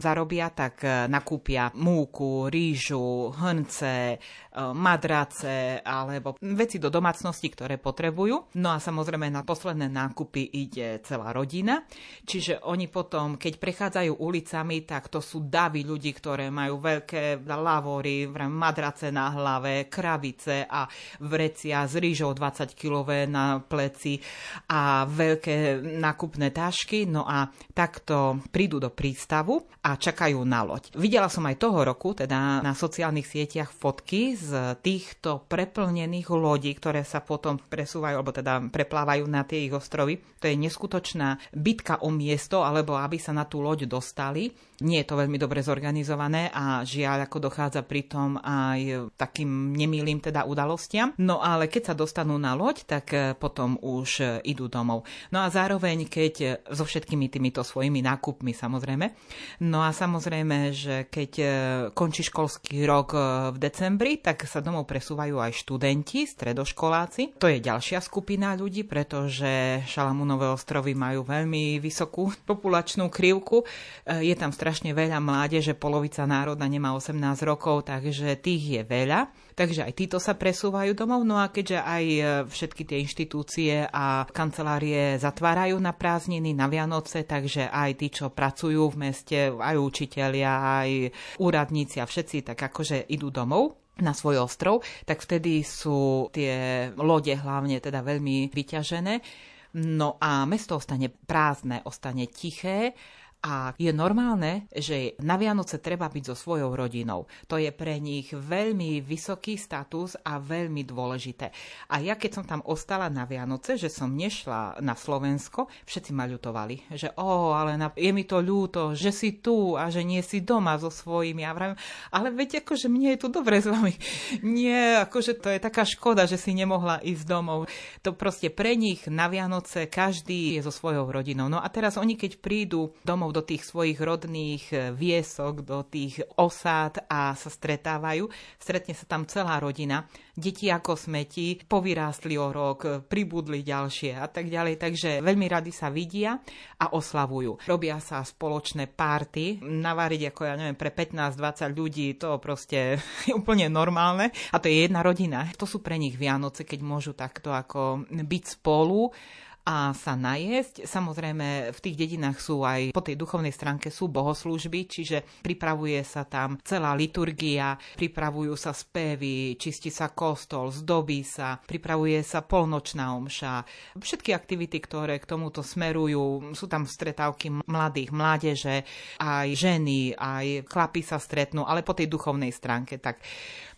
zarobia, tak nakúpia múku, rýžu, hrnce, madrace alebo veci do domácnosti, ktoré potrebujú. No a samozrejme na posledné nákupy ide celá rodina, čiže oni potom, keď prechádzajú ulicami, tak to sú davy ľudí, ktoré majú veľké lavory, madrace na hlave, krabice a vrecia s rýžou 20-kilové na pleci a veľké nákupné tašky. No a takto prídu do prístavu a čakajú na loď. Videla som aj toho roku, teda na sociálnych sieťach fotky z týchto preplnených lodí, ktoré sa potom presúvajú, alebo teda preplávajú na tie ich ostrovy. To je neskutočná bitka o miesto, alebo aby sa na tú loď dostali. Nie je to veľmi dobre zorganizované a žiaľ, ako dochádza pritom aj takým nemilým teda udalostiam. No ale keď sa dostanú na loď, tak potom už idú domov. No a zároveň, keď so všetkými týmito svojimi nákupmi samozrejme. No a samozrejme, že keď končí školský rok v decembri, tak sa domov presúvajú aj študenti, stredoškoláci. To je ďalšia skupina ľudí, pretože Šalamúnové ostrovy majú veľmi vysokú populačnú krivku. Je tam strašne veľa mládeže, polovica národa nemá 18 rokov, takže tých je veľa. Takže aj títo sa presúvajú domov, no a keďže aj všetky tie inštitúcie a kancelárie zatvárajú na prázdniny, na Vianoce, takže aj tí, čo pracujú v meste, aj učitelia, aj úradníci a všetci, tak akože idú domov na svoj ostrov, tak vtedy sú tie lode hlavne teda veľmi vyťažené. No a mesto ostane prázdne, ostane tiché. A je normálne, že na Vianoce treba byť so svojou rodinou. To je pre nich veľmi vysoký status a veľmi dôležité. A ja, keď som tam ostala na Vianoce, že som nešla na Slovensko, všetci ma ľutovali. Že ale je mi to ľúto, že si tu a že nie si doma so svojimi. Ja vravím, ale veď akože mne je tu dobre s vami. Nie, akože to je taká škoda, že si nemohla ísť domov. To proste pre nich na Vianoce každý je so svojou rodinou. No a teraz oni, keď prídu domov, do tých svojich rodných viesok, do tých osád a sa stretávajú. Stretne sa tam celá rodina. Deti ako smeti, povyrástli o rok, pribudli ďalšie a tak ďalej. Takže veľmi radi sa vidia a oslavujú. Robia sa spoločné párty. Naváriť ako, pre 15-20 ľudí, to proste je úplne normálne. A to je jedna rodina. To sú pre nich Vianoce, keď môžu takto ako byť spolu a sa najesť. Samozrejme, v tých dedinách sú aj, po tej duchovnej stránke sú bohoslúžby, čiže pripravuje sa tam celá liturgia, pripravujú sa spevy, čistí sa kostol, zdobí sa, pripravuje sa polnočná omša. Všetky aktivity, ktoré k tomuto smerujú, sú tam stretávky mladých, mládeže, aj ženy, aj chlapi sa stretnú, ale po tej duchovnej stránke. Tak.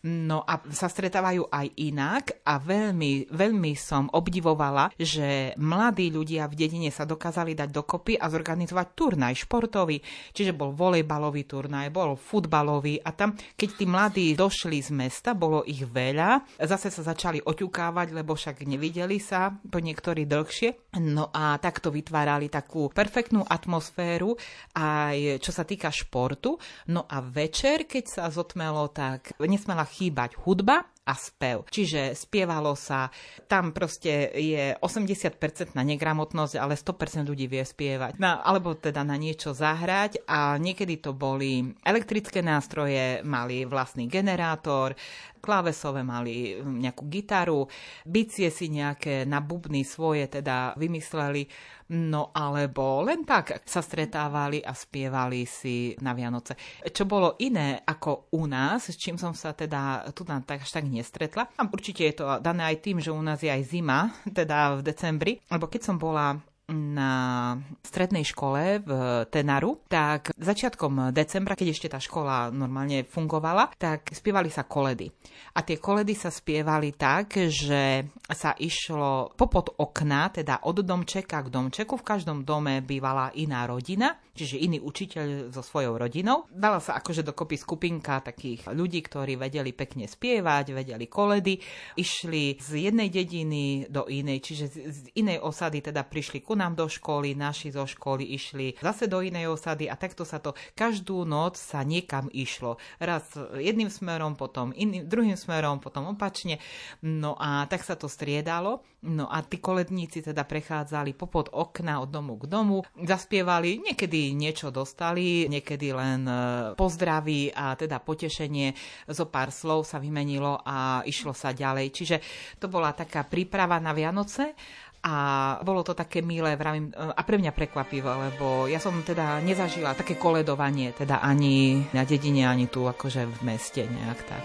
No a sa stretávajú aj inak a veľmi, veľmi som obdivovala, že mladí ľudia v dedine sa dokázali dať dokopy a zorganizovať turnaj športový. Čiže bol volejbalový turnaj, bol futbalový a tam, keď tí mladí došli z mesta, bolo ich veľa, zase sa začali oťukávať, lebo však nevideli sa, po niektorí dlhšie. No a takto vytvárali takú perfektnú atmosféru aj čo sa týka športu. No a večer, keď sa zotmelo, tak nesmela chýbať hudba a spev. Čiže spievalo sa, tam proste je 80% na negramotnosť, ale 100% ľudí vie spievať. Alebo teda na niečo zahrať a niekedy to boli elektrické nástroje, mali vlastný generátor, klávesové mali nejakú gitaru, bicie si nejaké na bubny svoje teda vymysleli, no alebo len tak sa stretávali a spievali si na Vianoce. Čo bolo iné ako u nás, s čím som sa teda tu nám tak nestretla. A určite je to dané aj tým, že u nás je aj zima, teda v decembri, lebo keď som bola na strednej škole v Tenaru, tak začiatkom decembra, keď ešte tá škola normálne fungovala, tak spievali sa koledy. A tie koledy sa spievali tak, že sa išlo popod okna, teda od domčeka k domčeku. V každom dome bývala iná rodina, čiže iný učiteľ so svojou rodinou. Dala sa akože dokopy skupinka takých ľudí, ktorí vedeli pekne spievať, vedeli koledy. Išli z jednej dediny do inej, čiže z inej osady teda prišli ku nám do školy, naši zo školy išli zase do inej osady a takto sa to každú noc sa niekam išlo. Raz jedným smerom, potom iným, druhým smerom, potom opačne. No a tak sa to striedalo. No a tí koledníci teda prechádzali popod okna od domu k domu, zaspievali, niekedy niečo dostali, niekedy len pozdraví a teda potešenie, zo pár slov sa vymenilo a išlo sa ďalej. Čiže to bola taká príprava na Vianoce a bolo to také milé, vravím, a pre mňa prekvapivé, lebo ja som teda nezažila také koledovanie, teda ani na dedine, ani tu akože v meste nejak tak.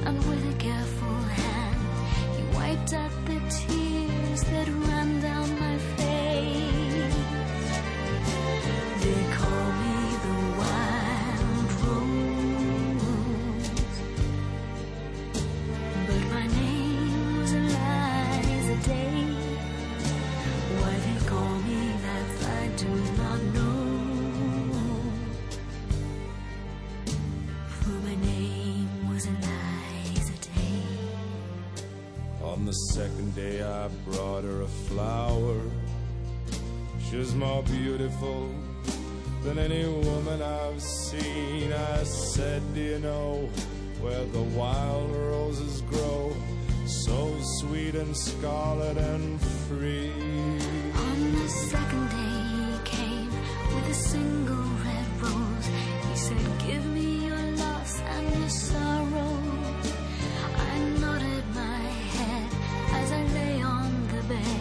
And with a careful hand, he wiped out the tears that ran down my face. They call me the wild rose, but my name was Eliza Day. Why they call me that I do not know, for my name was Eliza. On the second day I brought her a flower. She was more beautiful than any woman I've seen. I said, do you know where the wild roses grow, so sweet and scarlet and free? On the second day he came with a single red rose. He said, give me your loss and your sorrow. I nodded my as I lay on the bed.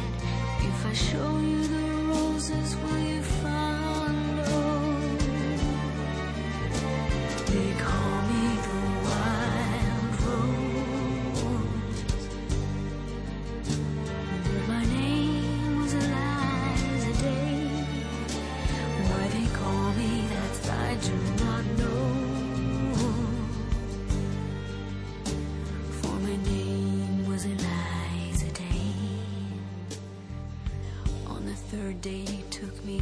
If I show you the roses, will you follow? They call me the wild rose, but my name was Eliza Day. Why they call me that I do not know, for my name was Eliza. The third day he took me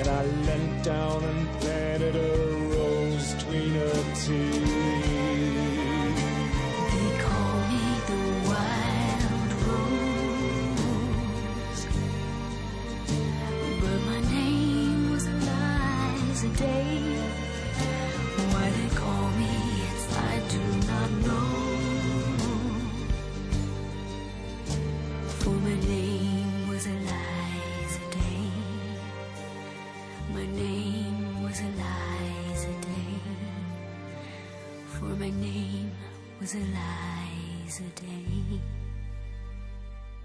and I leant down and planted a rose between her teeth. They call me the wild rose, but my name was Eliza Day. Why they call me, I do not know, for my name was Eliza. My name was Eliza Day, for my name was Eliza Day.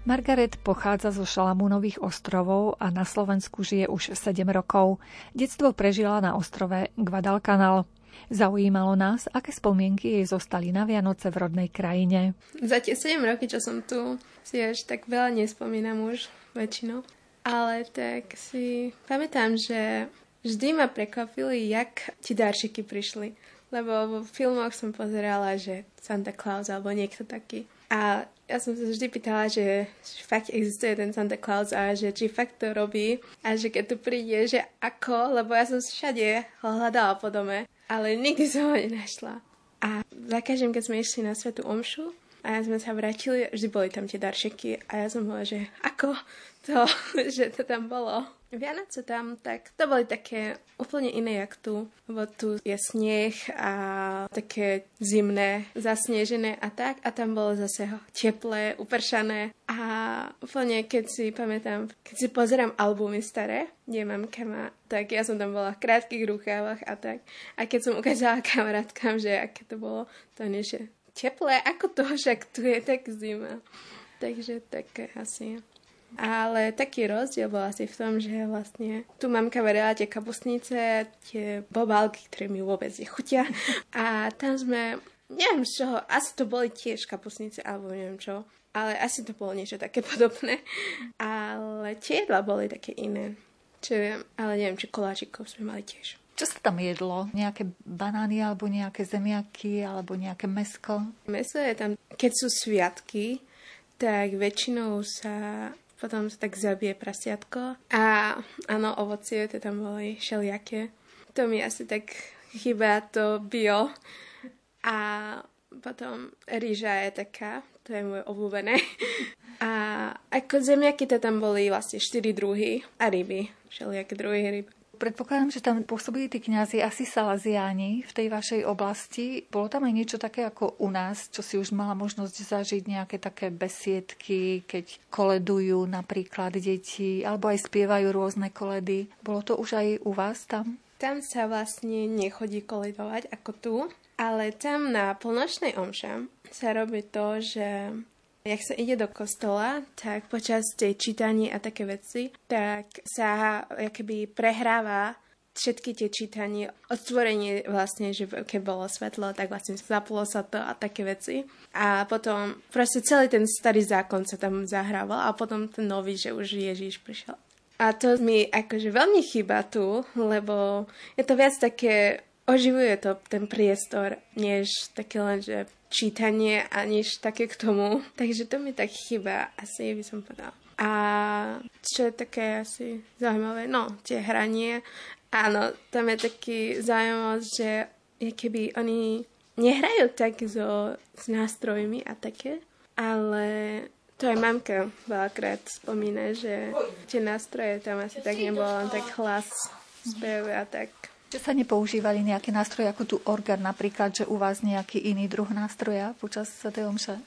Margaret pochádza zo Šalamúnových ostrovov a na Slovensku žije už 7 rokov. Detstvo prežila na ostrove Guadalcanal. Zaujímalo nás, aké spomienky jej zostali na Vianoce v rodnej krajine. Za tie 7 roky, čo som tu, si až tak veľa nespomínam už väčšinou. Ale tak si pamätám, že vždy ma prekvapili, jak ti darčeky prišli. Lebo v filmoch som pozerala, že Santa Claus alebo niekto taký. A ja som sa vždy pýtala, že fakt existuje ten Santa Claus a že či fakt to robí. A že keď tu príde, že ako, lebo ja som všade hľadala po dome. ale nikdy som ho nenašla. A za každým, keď sme išli na svätú omšu a sme sa vrátili, vždy boli tam tie darčeky a ja som bola, že ako to, že to tam bolo. Vianoce tam, tak to boli také úplne iné jak tu, lebo tu je sneh a také zimné, zasnežené a tak, a tam bolo zase teplé, upršané a úplne, keď si pamätám, keď si pozerám albumy staré, kde mamka má, tak ja som tam bola v krátkych rukávach a tak, a keď som ukázala kamarátkám, že aké to bolo, to nie je teplé, ako to, však tu je tak zima, takže tak asi. Ale taký rozdiel bol asi v tom, že vlastne tu mamka varila tie kapustnice, tie bobálky, ktoré mi vôbec nechutia. A tam sme, neviem z čoho, asi to boli tiež kapustnice, alebo neviem čo. Ale asi to bolo niečo také podobné. Ale tie jedla boli také iné. Čo viem, ale neviem, či koláčikov sme mali tiež. Čo sa tam jedlo? Nejaké banány, alebo nejaké zemiaky, alebo nejaké mäsko? Mäso je tam, keď sú sviatky, tak väčšinou sa... Potom sa tak zabije prasiatko. A áno, ovocie, to tam boli všelijaké. To mi asi tak chýba to bio. A potom rýža je taká, to je moje obľúbené. A ako zemiaky, to tam boli vlastne 4 druhy. A ryby, všelijaké druhy ryb. Predpokladám, že tam pôsobili tí kňazi asi salaziáni v tej vašej oblasti. Bolo tam aj niečo také ako u nás, čo si už mala možnosť zažiť, nejaké také besiedky, keď koledujú napríklad deti, alebo aj spievajú rôzne koledy. Bolo to už aj u vás tam? Tam sa vlastne nechodí koledovať ako tu, ale tam na polnočnej omše sa robí to, že jak sa ide do kostola, tak počas tej čítaní a také veci, tak sa akoby prehráva všetky tie čítanie, odtvorenie vlastne, že keď bolo svetlo, tak vlastne zaplo sa to a také veci. A potom proste celý ten starý zákon sa tam zahrával a potom ten nový, že už Ježiš prišiel. A to mi akože veľmi chýba tu, lebo je to viac také, oživuje to ten priestor, než také len, že čítanie a nič také k tomu. Takže to mi tak chýba, asi by som povedala. A čo je také asi zaujímavé, no, tie hranie. Áno, tam je taký zaujímavosť, že keby oni nehrajú tak s nástrojmi a také, ale to aj mamka veľakrát spomína, že tie nástroje tam asi tak nebolo, tak hlas, spev a tak. Že sa nepoužívali nejaké nástroje, ako tu orgán napríklad, že u vás nejaký iný druh nástroja počas tej omše?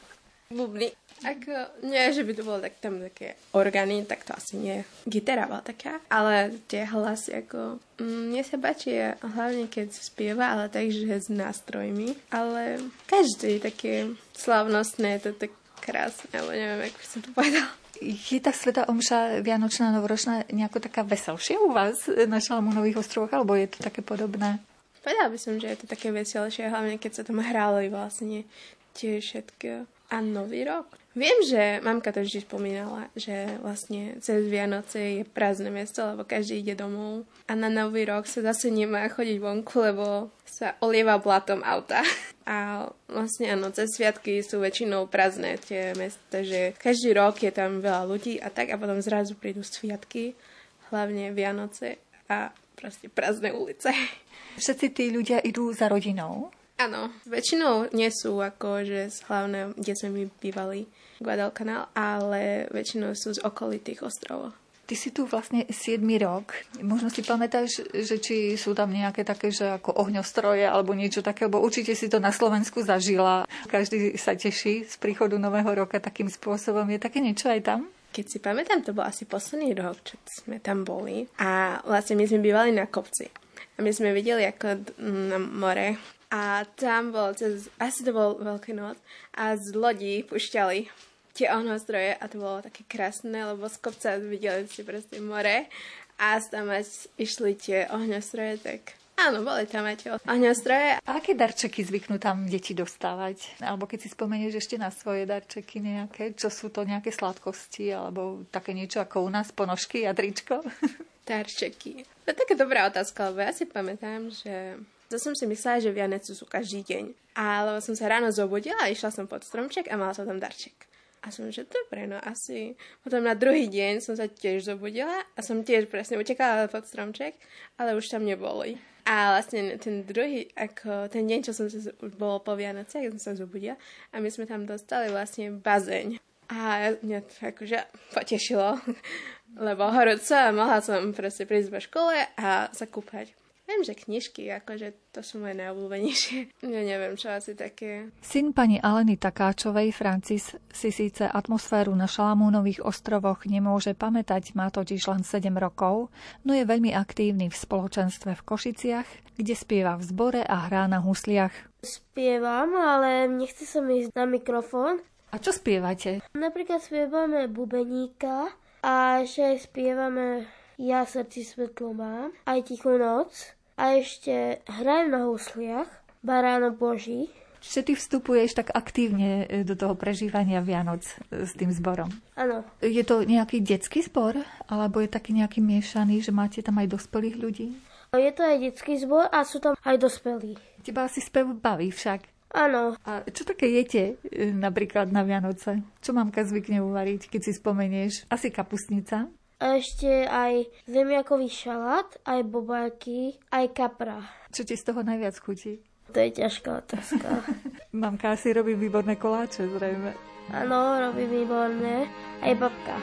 Bubny. Ako, nie, že by to bolo tak, tam také orgány, tak to asi nie. Gitara bola taká, ale tie hlasy ako... mne sa páči, hlavne keď spieva, ale takže s nástrojmi. Ale každý také slávnostné, to tak krásne, alebo neviem, ako som to povedala. Je tá svätá omša vianočná, novoročná nejako taká veselšia u vás na Šalamúnových ostrovoch, alebo je to také podobné? Povedala by som, že je to také veselšie, hlavne keď sa tam hrali vlastne tie všetky. A nový rok. Viem, že mamka to vždy spomínala, že vlastne cez Vianoce je prázdne miesto, lebo každý ide domov. A na nový rok sa zase nemá chodiť vonku, lebo sa olieva blatom auta. A vlastne áno, cez sviatky sú väčšinou prázdne tie miesta, že každý rok je tam veľa ľudí a tak, a potom zrazu prídu sviatky, hlavne Vianoce a proste prázdne ulice. Všetci tí ľudia idú za rodinou? Áno, väčšinou nie sú akože z hlavného, kde sme my bývali, Guadalcanal, ale väčšinou sú z okolitých ostrovov. Ty si tu vlastne 7. rok. Možno si pamätáš, že či sú tam nejaké také, že ako ohňostroje alebo niečo také, lebo určite si to na Slovensku zažila. Každý sa teší z príchodu nového roka takým spôsobom. Je také niečo aj tam? Keď si pamätám, to bol asi posledný rok, čo sme tam boli. A vlastne my sme bývali na kopci. A my sme videli ako na more. A tam bol, asi to bol Veľká noc, a z lodí pušťali tie ohňostroje a to bolo také krásne, lebo z kopca videli si proste more a tam išli tie ohňostroje, tak áno, boli tam aj tie ohňostroje. A aké darčeky zvyknú tam deti dostávať? Alebo keď si spomenieš ešte na svoje darčeky nejaké, čo sú to nejaké sladkosti alebo také niečo ako u nás, ponožky, jadričko? Darčeky. To je taká dobrá otázka, lebo ja si pamätám, že... To som si myslela, že Vianoce sú každý deň. Ale som sa ráno zobudila a išla som pod stromček a mala som tam darček. A som, že dobre, no asi. Potom na druhý deň som sa tiež zobudila a som tiež presne utekala pod stromček, ale už tam neboli. A vlastne ten druhý, ako ten deň, čo som sa bolo po Vianociach, som sa zobudila a my sme tam dostali vlastne bazéň. A mňa to akože potešilo, lebo horúco a mohla som proste prísť po škole a sa kúpať. Viem, že knižky, akože to sú moje najobľúbenejšie. Ja neviem, čo asi také. Syn pani Aleny Takáčovej, Francis, si síce atmosféru na Šalamúnových ostrovoch nemôže pamätať, má totiž len 7 rokov, no je veľmi aktívny v spoločenstve v Košiciach, kde spieva v zbore a hrá na husliach. Spievam, ale nechce som ísť na mikrofón. A čo spievate? Napríklad spievame Bubeníka a že spievame... Ja srdci svetlo mám, aj tichú noc, a ešte hrajem na husliach, Baráno Boží. Čiže ty vstupuješ tak aktívne do toho prežívania Vianoc s tým zborom. Áno. Je to nejaký detský zbor, alebo je taký nejaký miešaný, že máte tam aj dospelých ľudí? Je to aj detský zbor a sú tam aj dospelí. Teba asi spev baví však. Áno. A čo také jete napríklad na Vianoce? Čo mamka zvykne uvariť, keď si spomenieš? Asi kapustnica. A ešte aj zemiakový šalát, aj bobáky, aj kapra. Čo ti z toho najviac chutí? To je ťažká otázka. Mamka asi robí výborné koláče, zrejme. Áno, robí výborné. Aj babka.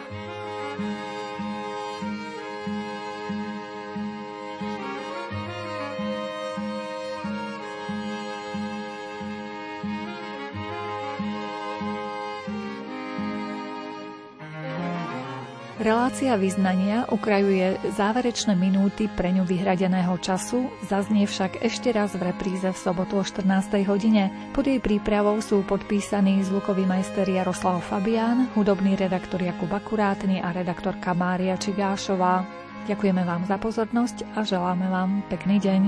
Relácia Vyznania ukrajuje záverečné minúty pre ňu vyhradeného času, zaznie však ešte raz v repríze v sobotu o 14. hodine. Pod jej prípravou sú podpísaní zvukový majster Jaroslav Fabián, hudobný redaktor Jakub Akurátny a redaktorka Mária Čigášová. Ďakujeme vám za pozornosť a želáme vám pekný deň.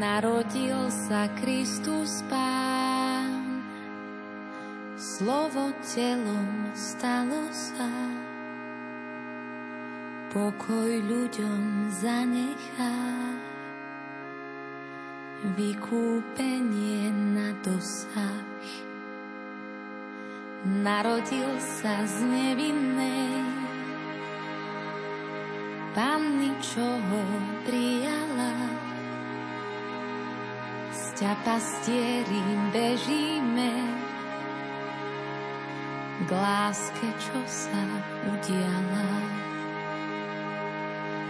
Narodil sa Kristus Pán, slovo telom stalo sa. Pokoj ľuďom zanechá, vykúpenie na dosah. Narodil sa z nevinnej panny, čo ho prijala. Sťa pastieri bežíme k láske, čo sa udiala.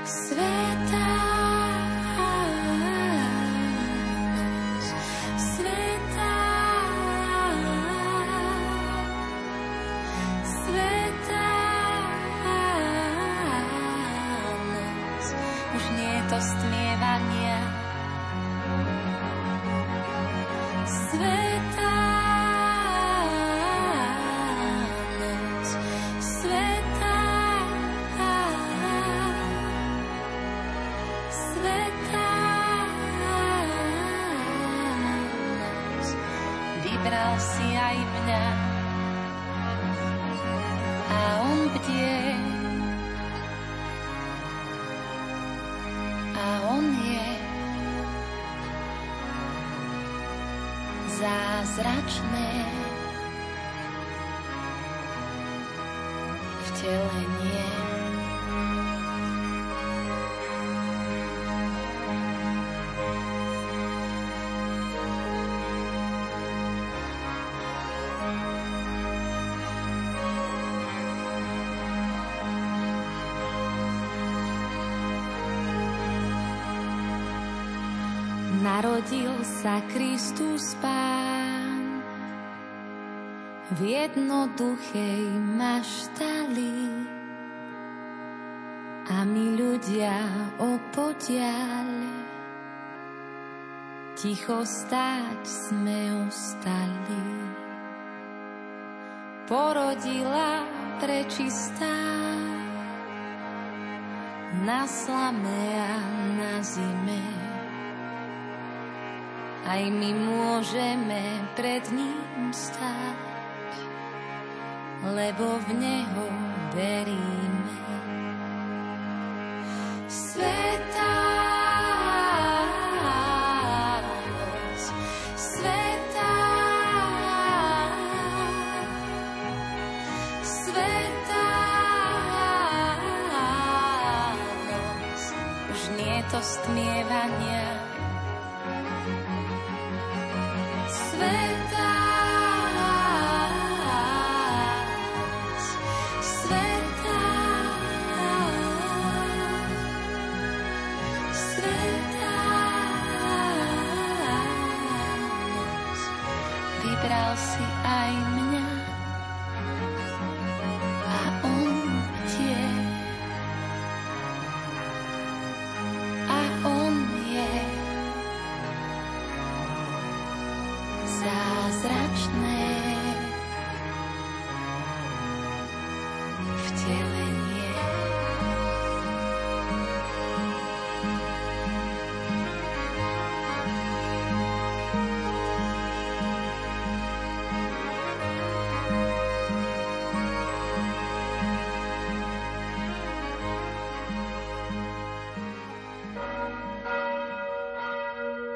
Svätá noc, už nie je to stmievanie. Narodil sa Kristus Pán v jednoduchej maštali a my ľudia opodiaľ ticho stáť sme ostali. Porodila prečistá na slame a na zime. Aj my môžeme pred ním stáť, lebo v neho veríme. Svätá noc, to stmievania sveta. Vybral si aj mňa a on tie a on je zázračné.